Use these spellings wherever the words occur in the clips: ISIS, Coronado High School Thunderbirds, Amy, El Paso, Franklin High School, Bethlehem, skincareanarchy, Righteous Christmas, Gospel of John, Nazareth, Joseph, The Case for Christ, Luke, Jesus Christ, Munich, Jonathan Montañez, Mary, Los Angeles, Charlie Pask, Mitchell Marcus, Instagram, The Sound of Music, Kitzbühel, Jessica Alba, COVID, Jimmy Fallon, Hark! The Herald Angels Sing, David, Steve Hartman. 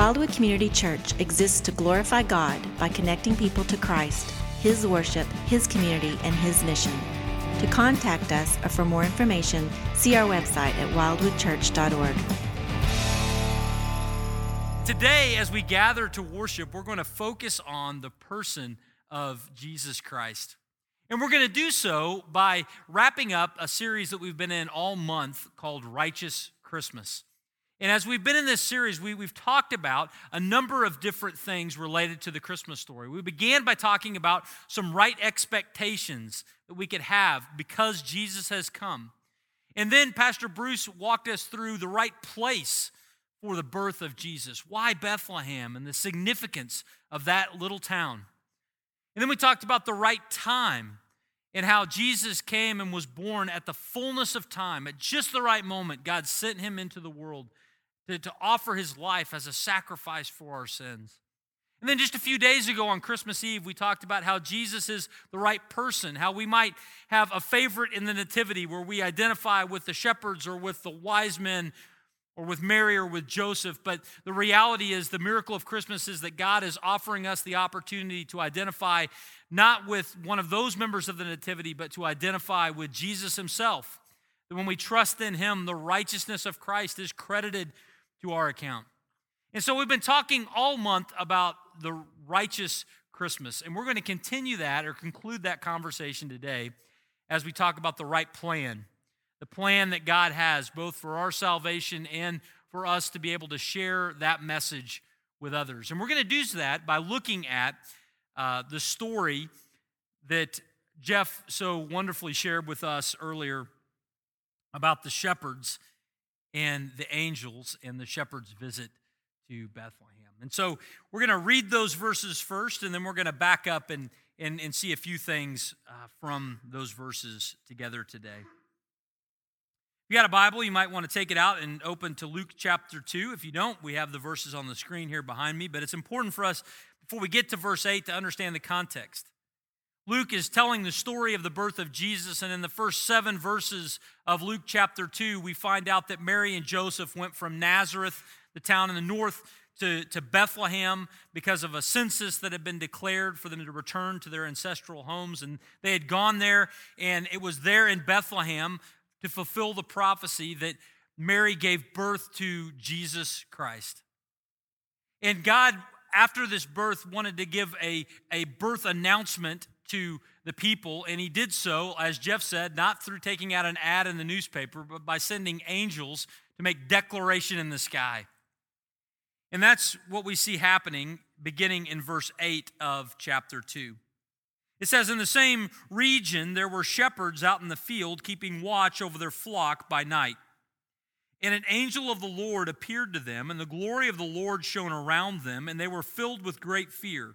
Wildwood Community Church exists to glorify God by connecting people to Christ, His worship, His community, and His mission. To contact us or for more information, see our website at wildwoodchurch.org. Today, as we gather to worship, we're going to focus on the person of Jesus Christ. And we're going to do so by wrapping up a series that we've been in all month called Righteous Christmas. And as we've been in this series, we've talked about a number of different things related to the Christmas story. We began by talking about some right expectations that we could have because Jesus has come. And then Pastor Bruce walked us through the right place for the birth of Jesus. Why Bethlehem and the significance of that little town. And then we talked about the right time and how Jesus came and was born at the fullness of time. At just the right moment, God sent him into the world to offer his life as a sacrifice for our sins. And then just a few days ago on Christmas Eve, we talked about how Jesus is the right person, how we might have a favorite in the nativity where we identify with the shepherds or with the wise men or with Mary or with Joseph. But the reality is the miracle of Christmas is that God is offering us the opportunity to identify not with one of those members of the nativity, but to identify with Jesus himself. That when we trust in him, the righteousness of Christ is credited to our account. And so we've been talking all month about the righteous Christmas, and we're going to continue that or conclude that conversation today as we talk about the right plan, the plan that God has both for our salvation and for us to be able to share that message with others. And we're going to do that by looking at the story that Jeff so wonderfully shared with us earlier about the shepherds and the angels and the shepherds' visit to Bethlehem. And so we're going to read those verses first, and then we're going to back up and see a few things from those verses together today. If you got a Bible, you might want to take it out and open to Luke chapter 2. If you don't, we have the verses on the screen here behind me, but it's important for us, before we get to verse 8, to understand the context. Luke is telling the story of the birth of Jesus, and in the first 7 verses of Luke chapter 2, we find out that Mary and Joseph went from Nazareth, the town in the north, to Bethlehem because of a census that had been declared for them to return to their ancestral homes. And they had gone there, and it was there in Bethlehem to fulfill the prophecy that Mary gave birth to Jesus Christ. And God, after this birth, wanted to give a birth announcement to the people, and he did so, as Jeff said, not through taking out an ad in the newspaper, but by sending angels to make declaration in the sky. And that's what we see happening beginning in verse 8 of chapter 2. It says, "In the same region there were shepherds out in the field keeping watch over their flock by night. And an angel of the Lord appeared to them, and the glory of the Lord shone around them, and they were filled with great fear.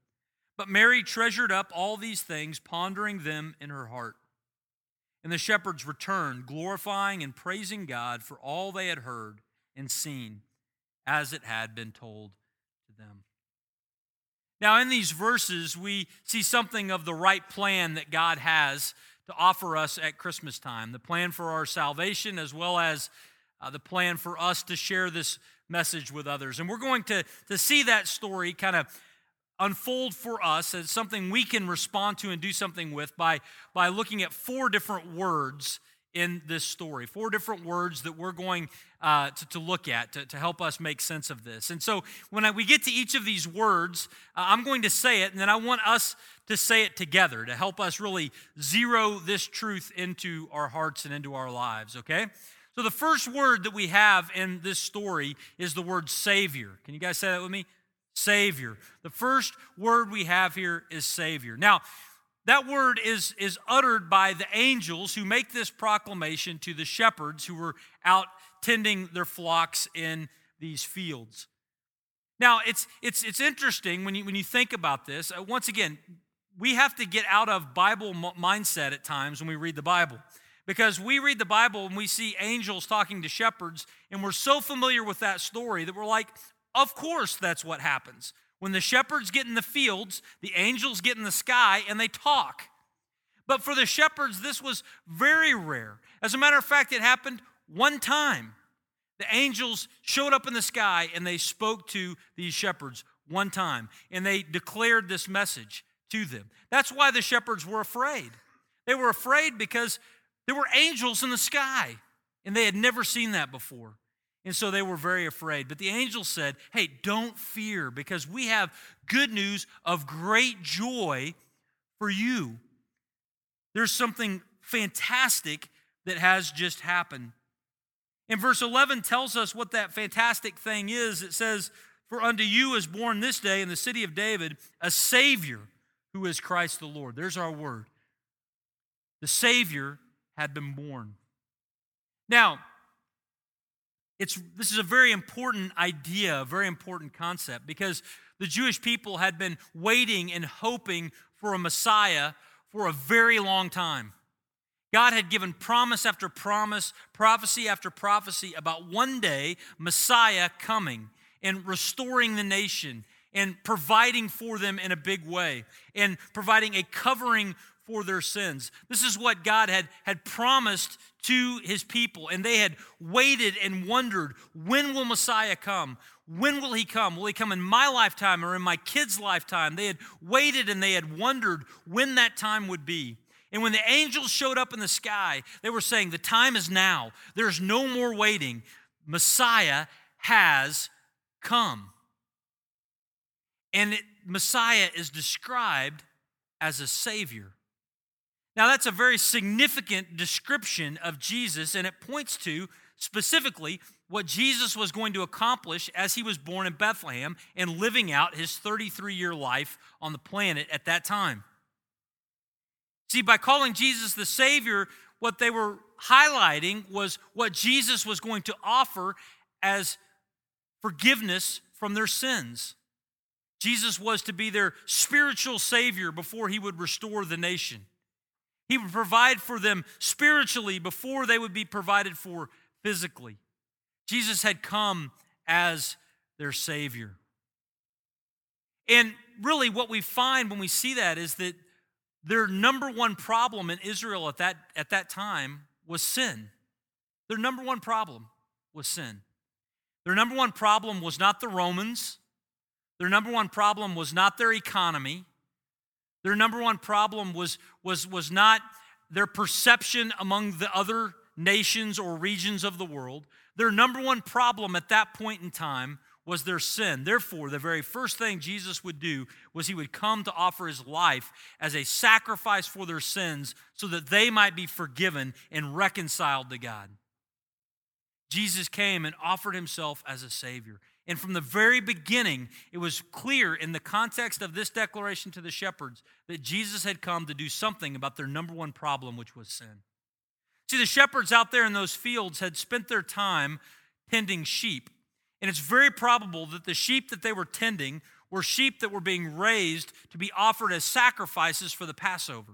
But Mary treasured up all these things, pondering them in her heart. And the shepherds returned, glorifying and praising God for all they had heard and seen, as it had been told to them." Now, in these verses, we see something of the right plan that God has to offer us at Christmas time, the plan for our salvation as well as the plan for us to share this message with others. And we're going to see that story kind of unfold for us as something we can respond to and do something with by looking at 4 different words in this story. Four different words that we're going to look at to help us make sense of this. And so when we get to each of these words, I'm going to say it, and then I want us to say it together to help us really zero this truth into our hearts and into our lives, okay? So the first word that we have in this story is the word Savior. Can you guys say that with me? Savior. The first word we have here is Savior. Now, that word is uttered by the angels who make this proclamation to the shepherds who were out tending their flocks in these fields. Now, it's interesting when you think about this. Once again, we have to get out of Bible mindset at times when we read the Bible, because we read the Bible and we see angels talking to shepherds, and we're so familiar with that story that we're like, of course that's what happens. When the shepherds get in the fields, the angels get in the sky, and they talk. But for the shepherds, this was very rare. As a matter of fact, it happened one time. The angels showed up in the sky, and they spoke to these shepherds one time, and they declared this message to them. That's why the shepherds were afraid. They were afraid because there were angels in the sky, and they had never seen that before. And so they were very afraid. But the angel said, hey, don't fear, because we have good news of great joy for you. There's something fantastic that has just happened. And verse 11 tells us what that fantastic thing is. It says, for unto you is born this day in the city of David a Savior who is Christ the Lord. There's our word. The Savior had been born. Now, this is a very important idea, a very important concept, because the Jewish people had been waiting and hoping for a Messiah for a very long time. God had given promise after promise, prophecy after prophecy about one day Messiah coming and restoring the nation and providing for them in a big way and providing a covering for their sins. This is what God had promised to his people, and they had waited and wondered, when will Messiah come? When will he come? Will he come in my lifetime or in my kids' lifetime? They had waited and they had wondered when that time would be. And when the angels showed up in the sky, they were saying, the time is now. There's no more waiting. Messiah has come. And Messiah is described as a Savior. Now, that's a very significant description of Jesus, and it points to specifically what Jesus was going to accomplish as he was born in Bethlehem and living out his 33-year life on the planet at that time. See, by calling Jesus the Savior, what they were highlighting was what Jesus was going to offer as forgiveness from their sins. Jesus was to be their spiritual Savior before he would restore the nation. He would provide for them spiritually before they would be provided for physically. Jesus had come as their Savior. And really what we find when we see that is that their number one problem in Israel at that time was sin. Their number one problem was sin. Their number one problem was not the Romans. Their number one problem was not their economy. Their number one problem was not their perception among the other nations or regions of the world. Their number one problem at that point in time was their sin. Therefore, the very first thing Jesus would do was he would come to offer his life as a sacrifice for their sins so that they might be forgiven and reconciled to God. Jesus came and offered himself as a Savior. And from the very beginning, it was clear in the context of this declaration to the shepherds that Jesus had come to do something about their number one problem, which was sin. See, the shepherds out there in those fields had spent their time tending sheep. And it's very probable that the sheep that they were tending were sheep that were being raised to be offered as sacrifices for the Passover.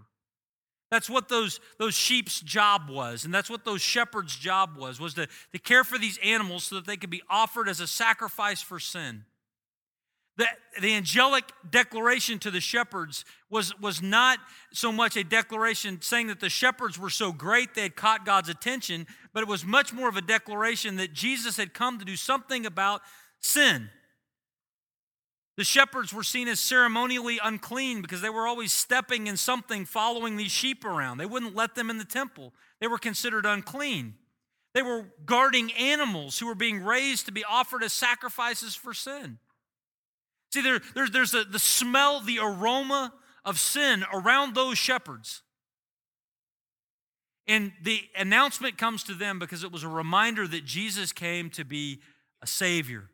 That's what those sheep's job was, and that's what those shepherds' job was to care for these animals so that they could be offered as a sacrifice for sin. The angelic declaration to the shepherds was not so much a declaration saying that the shepherds were so great they had caught God's attention, but it was much more of a declaration that Jesus had come to do something about sin. The shepherds were seen as ceremonially unclean because they were always stepping in something, following these sheep around. They wouldn't let them in the temple. They were considered unclean. They were guarding animals who were being raised to be offered as sacrifices for sin. See, there's the smell, the aroma of sin around those shepherds. And the announcement comes to them because it was a reminder that Jesus came to be a savior.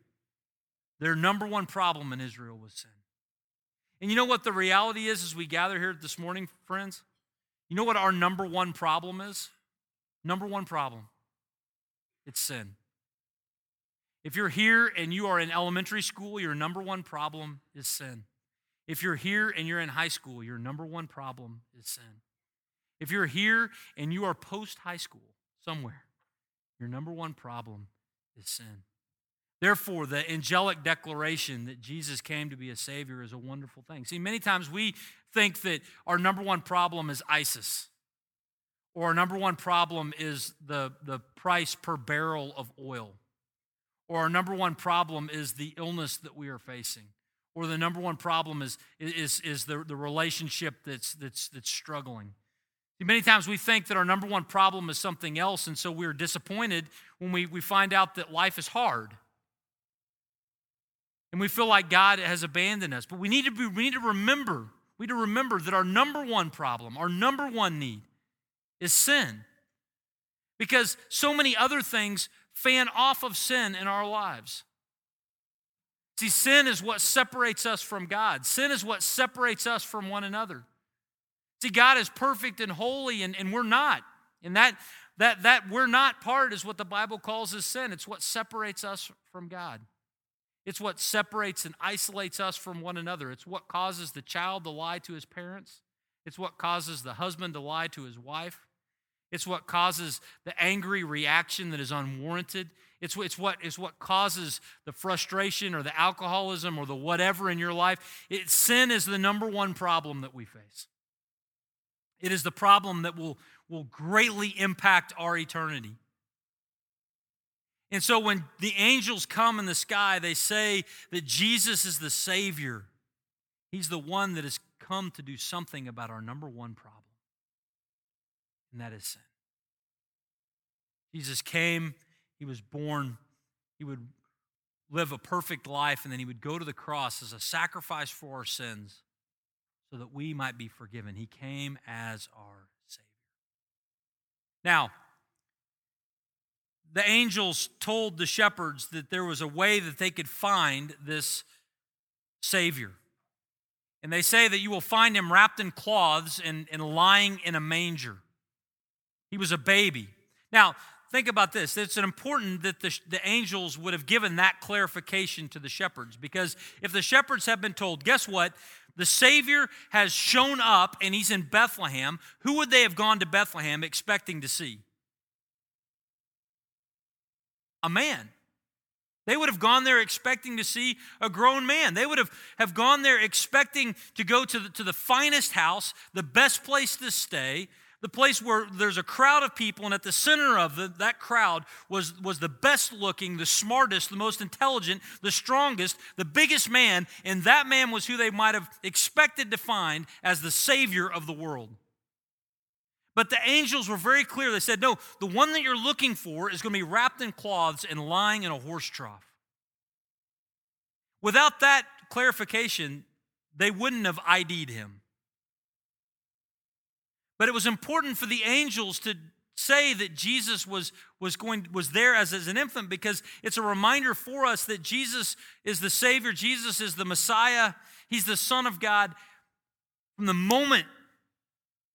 Their number one problem in Israel was sin. And you know what the reality is as we gather here this morning, friends? You know what our number one problem is? Number one problem. It's sin. If you're here and you are in elementary school, your number one problem is sin. If you're here and you're in high school, your number one problem is sin. If you're here and you are post-high school somewhere, your number one problem is sin. Therefore, the angelic declaration that Jesus came to be a savior is a wonderful thing. See, many times we think that our number one problem is ISIS, or our number one problem is the price per barrel of oil, or our number one problem is the illness that we are facing, or the number one problem is the relationship that's struggling. Many times we think that our number one problem is something else, and so we're disappointed when we find out that life is hard. And we feel like God has abandoned us. But we need to remember that our number one problem, our number one need is sin. Because so many other things fan off of sin in our lives. See, sin is what separates us from God. Sin is what separates us from one another. See, God is perfect and holy, and we're not. And that we're not part is what the Bible calls as sin. It's what separates us from God. It's what separates and isolates us from one another. It's what causes the child to lie to his parents. It's what causes the husband to lie to his wife. It's what causes the angry reaction that is unwarranted. It's what causes the frustration or the alcoholism or the whatever in your life. Sin is the number one problem that we face. It is the problem that will greatly impact our eternity. And so when the angels come in the sky, they say that Jesus is the Savior. He's the one that has come to do something about our number one problem, and that is sin. Jesus came, he was born, he would live a perfect life, and then he would go to the cross as a sacrifice for our sins, so that we might be forgiven. He came as our Savior. Now, the angels told the shepherds that there was a way that they could find this Savior. And they say that you will find him wrapped in cloths and lying in a manger. He was a baby. Now, think about this. It's important that the angels would have given that clarification to the shepherds, because if the shepherds had been told, guess what? The Savior has shown up and he's in Bethlehem, who would they have gone to Bethlehem expecting to see? A man. They would have gone there expecting to see a grown man. They would have gone there expecting to go to the finest house, the best place to stay, the place where there's a crowd of people, and at the center of that crowd was the best-looking, the smartest, the most intelligent, the strongest, the biggest man, and that man was who they might have expected to find as the Savior of the world. But the angels were very clear. They said, no, the one that you're looking for is going to be wrapped in cloths and lying in a horse trough. Without that clarification, they wouldn't have ID'd him. But it was important for the angels to say that Jesus was there as an infant, because it's a reminder for us that Jesus is the Savior, Jesus is the Messiah, he's the Son of God. From the moment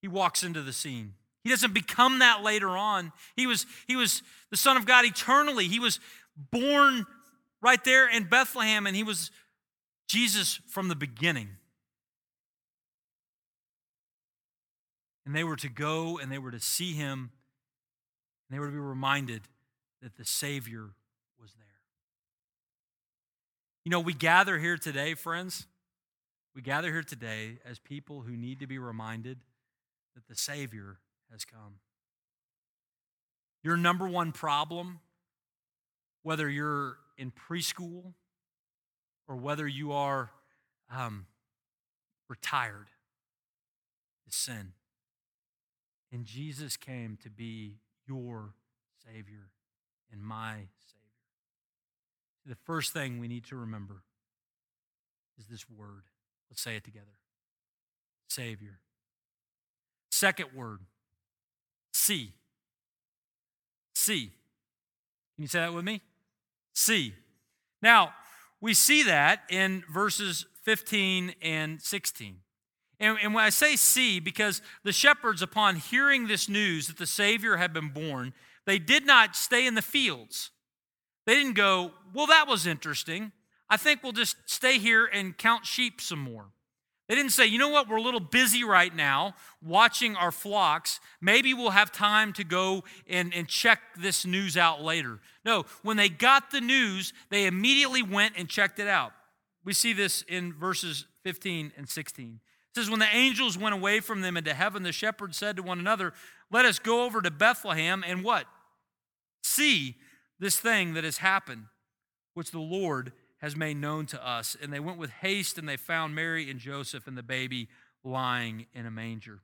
he walks into the scene, he doesn't become that later on. He was the Son of God eternally. He was born right there in Bethlehem, and he was Jesus from the beginning. And they were to go and they were to see him, and they were to be reminded that the Savior was there. You know, we gather here today, friends. We gather here today as people who need to be reminded that the Savior has come. Your number one problem, whether you're in preschool or whether you are We're tired of sin. And Jesus came to be your Savior and my Savior. The first thing we need to remember is this word. Let's say it together. Savior. Second word, see. See. Can you say that with me? See. Now, we see that in verses 15 and 16. And when I say see, because the shepherds, upon hearing this news that the Savior had been born, they did not stay in the fields. They didn't go, well, that was interesting. I think we'll just stay here and count sheep some more. They didn't say, you know what, we're a little busy right now watching our flocks. Maybe we'll have time to go and check this news out later. No, when they got the news, they immediately went and checked it out. We see this in verses 15 and 16. It says, when the angels went away from them into heaven, the shepherds said to one another, let us go over to Bethlehem and what? See this thing that has happened, which the Lord has made known to us. And they went with haste, and they found Mary and Joseph and the baby lying in a manger.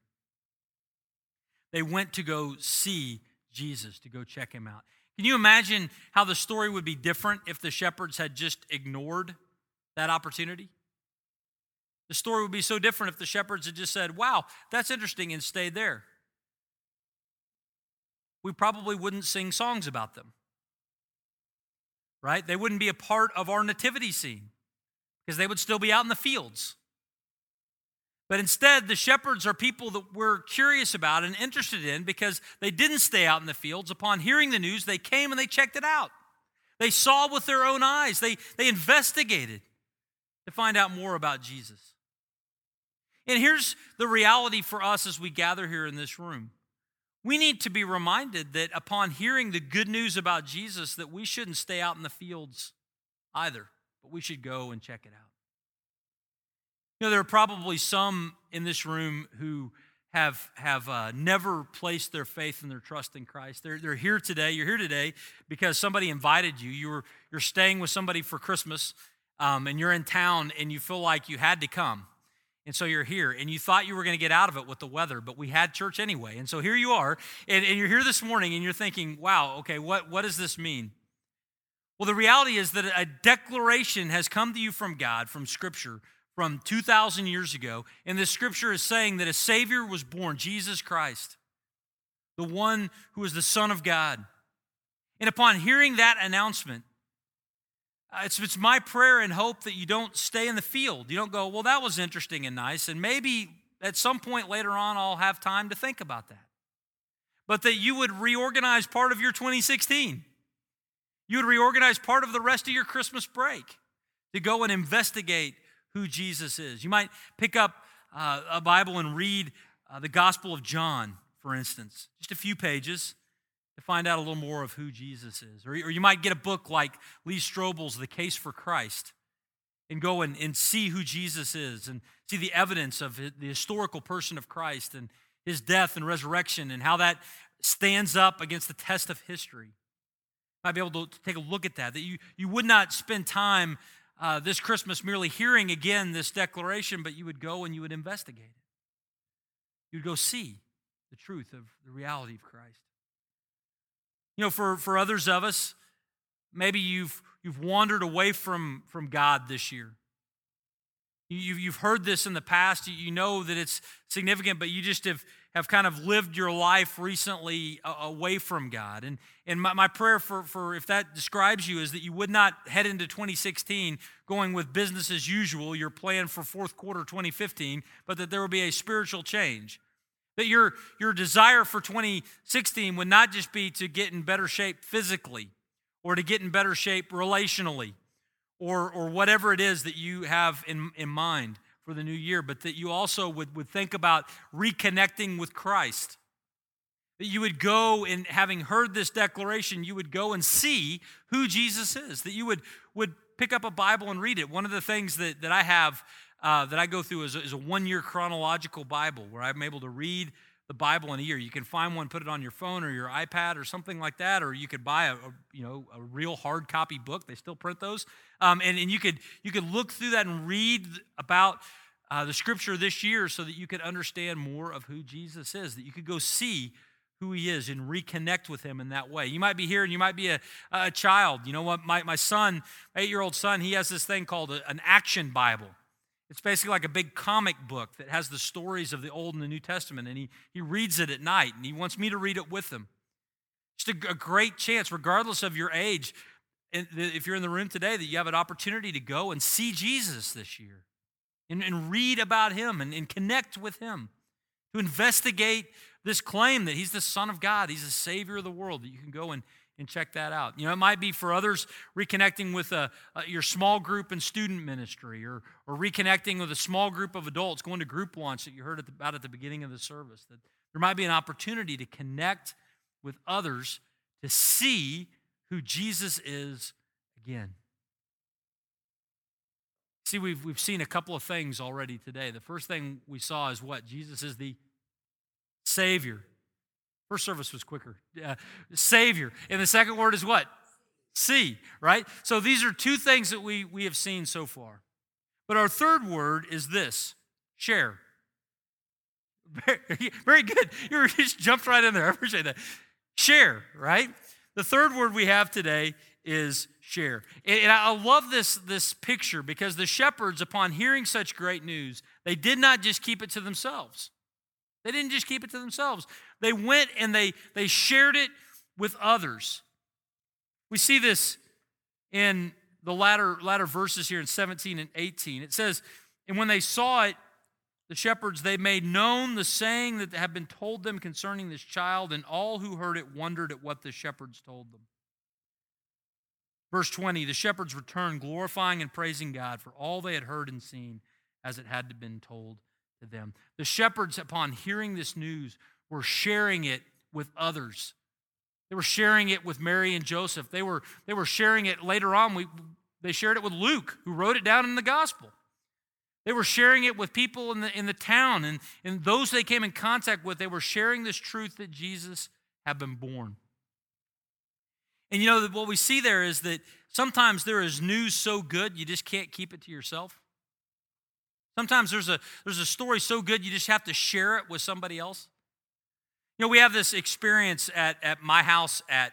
They went to go see Jesus, to go check him out. Can you imagine how the story would be different if the shepherds had just ignored that opportunity? The story would be so different if the shepherds had just said, wow, that's interesting, and stayed there. We probably wouldn't sing songs about them. Right? They wouldn't be a part of our nativity scene because they would still be out in the fields. But instead, the shepherds are people that we're curious about and interested in because they didn't stay out in the fields. Upon hearing the news, they came and they checked it out. They saw with their own eyes. They investigated to find out more about Jesus. And here's the reality for us as we gather here in this room. We need to be reminded that upon hearing the good news about Jesus, that we shouldn't stay out in the fields either, but we should go and check it out. You know, there are probably some in this room who have never placed their faith and their trust in Christ. They're here today. You're here today because somebody invited you. You're staying with somebody for Christmas, and you're in town, and you feel like you had to come. And so you're here, and you thought you were going to get out of it with the weather, but we had church anyway. And so here you are, and you're here this morning, and you're thinking, wow, okay, what does this mean? Well, the reality is that a declaration has come to you from God, from Scripture, from 2,000 years ago, and this Scripture is saying that a Savior was born, Jesus Christ, the one who is the Son of God. And upon hearing that announcement, it's my prayer and hope that you don't stay in the field. You don't go, well, that was interesting and nice, and maybe at some point later on I'll have time to think about that. But that you would reorganize part of your 2016. You would reorganize part of the rest of your Christmas break to go and investigate who Jesus is. You might pick up a Bible and read the Gospel of John, for instance, just a few pages, to find out a little more of who Jesus is. Or you might get a book like Lee Strobel's The Case for Christ and go and see who Jesus is and see the evidence of the historical person of Christ and his death and resurrection and how that stands up against the test of history. You might be able to take a look at that you would not spend time this Christmas merely hearing again this declaration, but you would go and you would investigate it. You'd go see the truth of the reality of Christ. You know, for others of us, maybe you've wandered away from God this year. You've heard this in the past. You know that it's significant, but you just have kind of lived your life recently away from God. And my prayer for if that describes you is that you would not head into 2016 going with business as usual, your plan for fourth quarter 2015, but that there will be a spiritual change. That your desire for 2016 would not just be to get in better shape physically or to get in better shape relationally or whatever it is that you have in mind for the new year, but that you also would think about reconnecting with Christ. That you would go and, having heard this declaration, you would go and see who Jesus is. That you would pick up a Bible and read it. One of the things that I have that I go through is a one-year chronological Bible where I'm able to read the Bible in a year. You can find one, put it on your phone or your iPad or something like that, or you could buy a real hard copy book. They still print those, and you could look through that and read about the Scripture this year, so that you could understand more of who Jesus is. That you could go see who he is and reconnect with him in that way. You might be here and you might be a child. You know what? My son, my 8-year-old son, he has this thing called an action Bible. It's basically like a big comic book that has the stories of the Old and the New Testament, and he reads it at night, and he wants me to read it with him. Just a great chance, regardless of your age, if you're in the room today, that you have an opportunity to go and see Jesus this year and read about him and connect with him, to investigate this claim that he's the Son of God, he's the Savior of the world, that you can go and check that out. You know, it might be for others reconnecting with your small group in student ministry, or reconnecting with a small group of adults, going to group launch that you heard about at the beginning of the service. That there might be an opportunity to connect with others to see who Jesus is again. See, we've seen a couple of things already today. The first thing we saw is what? Jesus is the Savior. First service was quicker. Savior. And the second word is what? See, right? So these are two things that we have seen so far. But our third word is this: share. Very good. You just jumped right in there. I appreciate that. Share, right? The third word we have today is share. And I love this picture, because the shepherds, upon hearing such great news, they did not just keep it to themselves. They didn't just keep it to themselves. They went and they shared it with others. We see this in the latter verses here in 17 and 18. It says, and when they saw it, the shepherds, they made known the saying that had been told them concerning this child, and all who heard it wondered at what the shepherds told them. Verse 20, the shepherds returned, glorifying and praising God for all they had heard and seen as it had been told to them. The shepherds, upon hearing this news, were sharing it with others. They were sharing it with Mary and Joseph. They were sharing it later on. They shared it with Luke, who wrote it down in the gospel. They were sharing it with people in the town, and those they came in contact with. They were sharing this truth that Jesus had been born. And you know, what we see there is that sometimes there is news so good you just can't keep it to yourself. Sometimes there's a story so good you just have to share it with somebody else. You know, we have this experience at my house at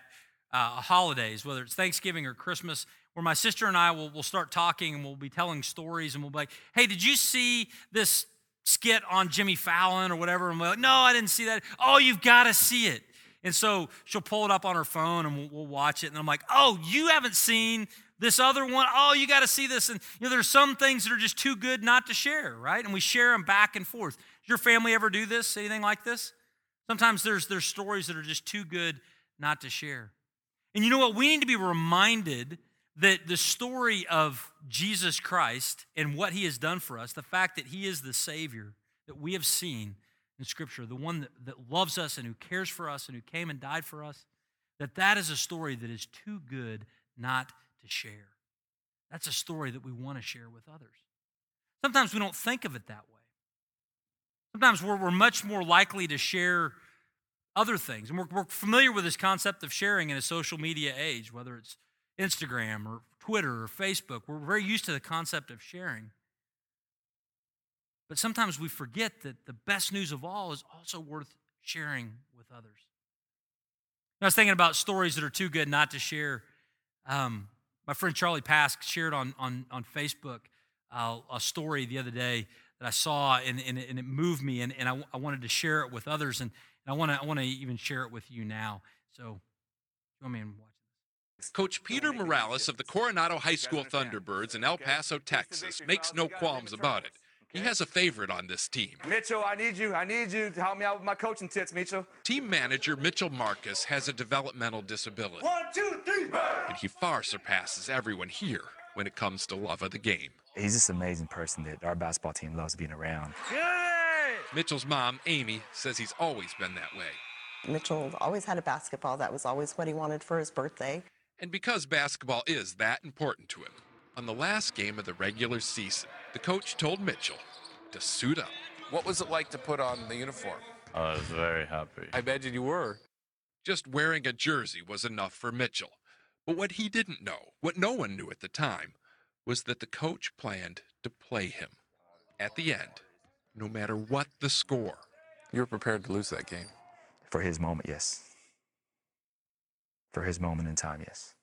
holidays, whether it's Thanksgiving or Christmas, where my sister and I will start talking, and we'll be telling stories, and we'll be like, hey, did you see this skit on Jimmy Fallon or whatever? And we're like, no, I didn't see that. Oh, you've got to see it. And so she'll pull it up on her phone, and we'll watch it. And I'm like, oh, you haven't seen this other one? Oh, you got to see this. And you know, there's some things that are just too good not to share, right? And we share them back and forth. Does your family ever do this? Anything like this? Sometimes there's stories that are just too good not to share. And you know what? We need to be reminded that the story of Jesus Christ and what he has done for us, the fact that he is the Savior that we have seen in Scripture, the one that loves us and who cares for us and who came and died for us, that is a story that is too good not to share. That's a story that we want to share with others. Sometimes we don't think of it that way. Sometimes we're much more likely to share other things. And we're familiar with this concept of sharing in a social media age, whether it's Instagram or Twitter or Facebook. We're very used to the concept of sharing. But sometimes we forget that the best news of all is also worth sharing with others. I was thinking about stories that are too good not to share. My friend Charlie Pask shared on Facebook a story the other day that I saw, and it moved me, and I wanted to share it with others, and I want to even share it with you now. So join me and watch this. Coach Peter Morales of the Coronado High School Thunderbirds in El Paso, Texas, makes no qualms about it. He has a favorite on this team. Mitchell, I need you to help me out with my coaching tips, Mitchell. Team manager Mitchell Marcus has a developmental disability. 1, 2, 3, and he far surpasses everyone here when it comes to love of the game. He's just an amazing person that our basketball team loves being around. Yay! Mitchell's mom, Amy, says he's always been that way. Mitchell always had a basketball. That was always what he wanted for his birthday. And because basketball is that important to him, on the last game of the regular season, the coach told Mitchell to suit up. What was it like to put on the uniform? I was very happy. I imagine you were. Just wearing a jersey was enough for Mitchell. But what he didn't know, what no one knew at the time, was that the coach planned to play him at the end, no matter what the score. You were prepared to lose that game. For his moment, yes. For his moment in time, yes.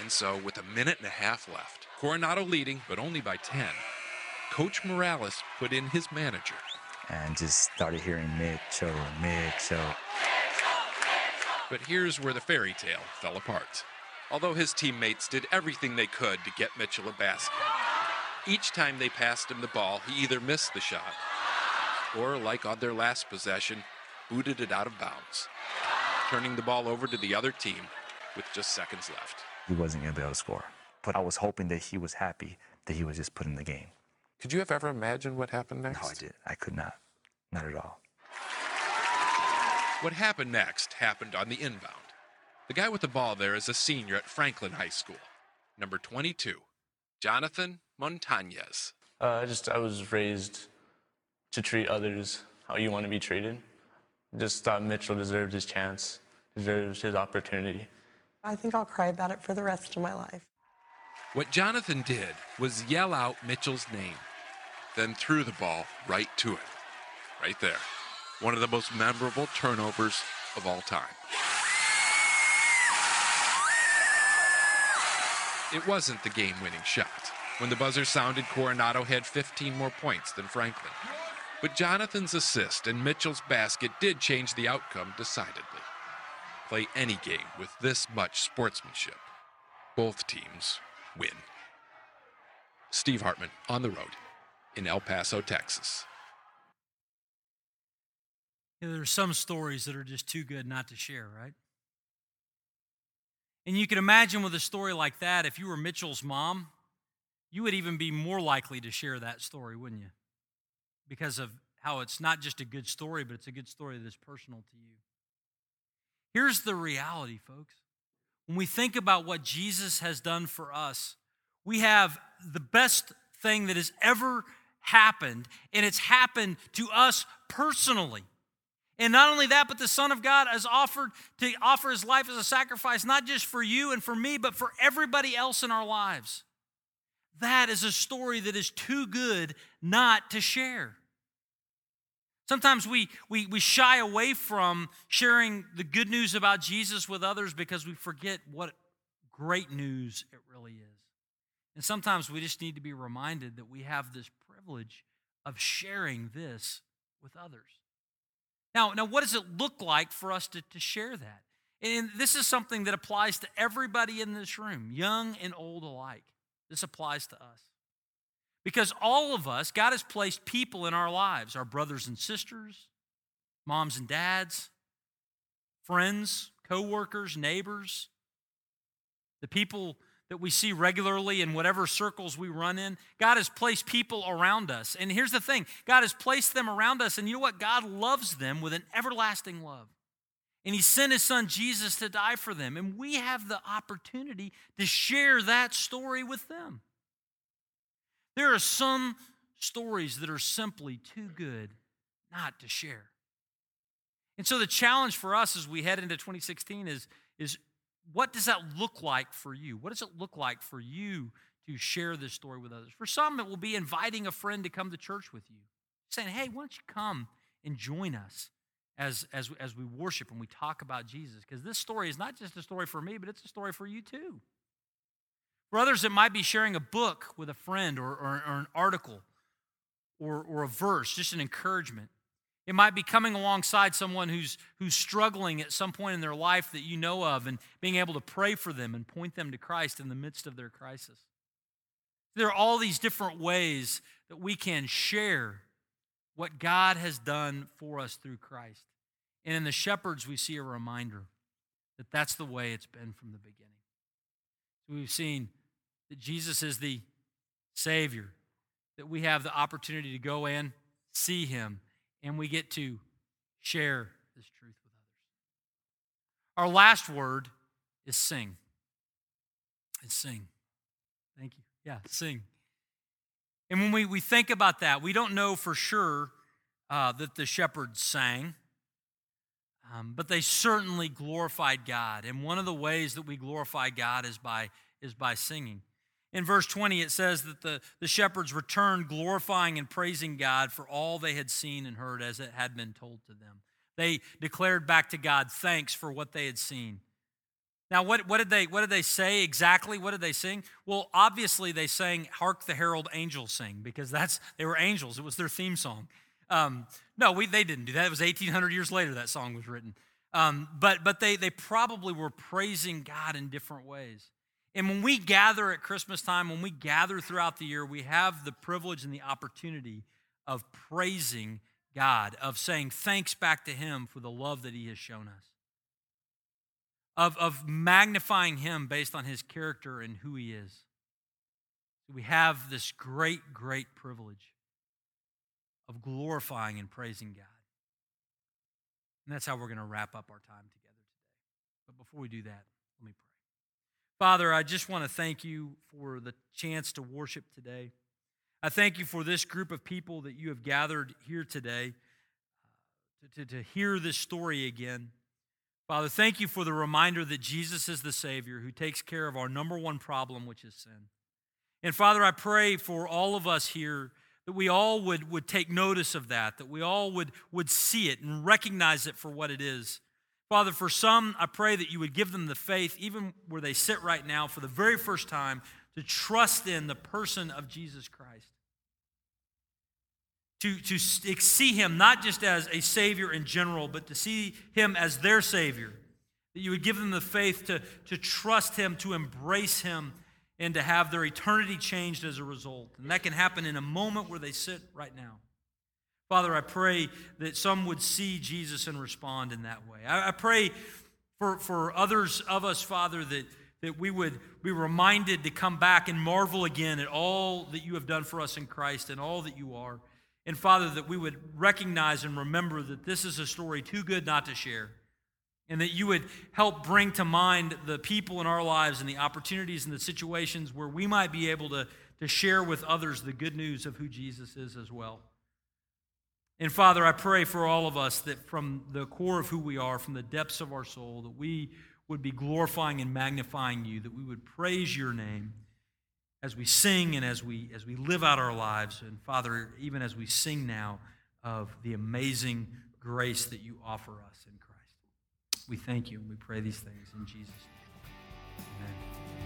And so, with a minute and a half left, Coronado leading, but only by 10, Coach Morales put in his manager. And just started hearing Mitchell, Mitchell. But here's where the fairy tale fell apart. Although his teammates did everything they could to get Mitchell a basket, each time they passed him the ball, he either missed the shot or, like on their last possession, booted it out of bounds, turning the ball over to the other team with just seconds left. He wasn't going to be able to score, but I was hoping that he was happy that he was just put in the game. Could you have ever imagined what happened next? No, I did. I could not. Not at all. What happened next happened on the inbound. The guy with the ball there is a senior at Franklin High School, number 22, Jonathan Montañez. I was raised to treat others how you want to be treated. Just thought Mitchell deserved his chance, deserved his opportunity. I think I'll cry about it for the rest of my life. What Jonathan did was yell out Mitchell's name, then threw the ball right to it, right there. One of the most memorable turnovers of all time. It wasn't the game-winning shot. When the buzzer sounded, Coronado had 15 more points than Franklin. But Jonathan's assist and Mitchell's basket did change the outcome decidedly. Play any game with this much sportsmanship. Both teams win. Steve Hartman on the road in El Paso, Texas. You know, there's some stories that are just too good not to share, right? And you can imagine with a story like that, if you were Mitchell's mom, you would even be more likely to share that story, wouldn't you? Because of how it's not just a good story, but it's a good story that is personal to you. Here's the reality, folks. When we think about what Jesus has done for us, we have the best thing that has ever happened, and it's happened to us personally. And not only that, but the Son of God has offered to offer his life as a sacrifice, not just for you and for me, but for everybody else in our lives. That is a story that is too good not to share. Sometimes we shy away from sharing the good news about Jesus with others because we forget what great news it really is. And sometimes we just need to be reminded that we have this privilege of sharing this with others. Now, what does it look like for us to share that? And this is something that applies to everybody in this room, young and old alike. This applies to us. Because all of us, God has placed people in our lives, our brothers and sisters, moms and dads, friends, coworkers, neighbors, the people that we see regularly in whatever circles we run in. God has placed people around us. And here's the thing. God has placed them around us. And you know what? God loves them with an everlasting love. And he sent his son Jesus to die for them. And we have the opportunity to share that story with them. There are some stories that are simply too good not to share. And so the challenge for us as we head into 2016 is what does that look like for you? What does it look like for you to share this story with others? For some, it will be inviting a friend to come to church with you, saying, hey, why don't you come and join us as we worship and we talk about Jesus? Because this story is not just a story for me, but it's a story for you too. For others, it might be sharing a book with a friend or an article or a verse, just an encouragement. It might be coming alongside someone who's struggling at some point in their life that you know of and being able to pray for them and point them to Christ in the midst of their crisis. There are all these different ways that we can share what God has done for us through Christ. And in the shepherds, we see a reminder that that's the way it's been from the beginning. We've seen that Jesus is the Savior, that we have the opportunity to go and see him, and we get to share this truth with others. Our last word is sing. It's sing. Thank you. Yeah, sing. And when we think about that, we don't know for sure that the shepherds sang, but they certainly glorified God. And one of the ways that we glorify God is by singing. In verse 20, it says that the shepherds returned glorifying and praising God for all they had seen and heard as it had been told to them. They declared back to God thanks for what they had seen. Now, what did they say exactly? What did they sing? Well, obviously they sang "Hark! The Herald Angels Sing" because they were angels. It was their theme song. No, they didn't do that. It was 1,800 years later that song was written. But they probably were praising God in different ways. And when we gather at Christmas time, when we gather throughout the year, we have the privilege and the opportunity of praising God, of saying thanks back to Him for the love that He has shown us, of magnifying Him based on His character and who He is. We have this great, great privilege of glorifying and praising God. And that's how we're going to wrap up our time together today. But before we do that, let me pray. Father, I just want to thank You for the chance to worship today. I thank You for this group of people that You have gathered here today to hear this story again. Father, thank You for the reminder that Jesus is the Savior who takes care of our number one problem, which is sin. And Father, I pray for all of us here that we all would take notice of that we all would see it and recognize it for what it is. Father, for some, I pray that You would give them the faith, even where they sit right now for the very first time, to trust in the person of Jesus Christ. To see Him not just as a Savior in general, but to see Him as their Savior. That You would give them the faith to trust Him, to embrace Him, and to have their eternity changed as a result. And that can happen in a moment where they sit right now. Father, I pray that some would see Jesus and respond in that way. I pray for others of us, Father, that we would be reminded to come back and marvel again at all that You have done for us in Christ and all that You are. And Father, that we would recognize and remember that this is a story too good not to share, and that You would help bring to mind the people in our lives and the opportunities and the situations where we might be able to share with others the good news of who Jesus is as well. And Father, I pray for all of us that from the core of who we are, from the depths of our soul, that we would be glorifying and magnifying You, that we would praise Your name as we sing and as we live out our lives. And Father, even as we sing now of the amazing grace that You offer us in Christ. We thank You and we pray these things in Jesus' name. Amen.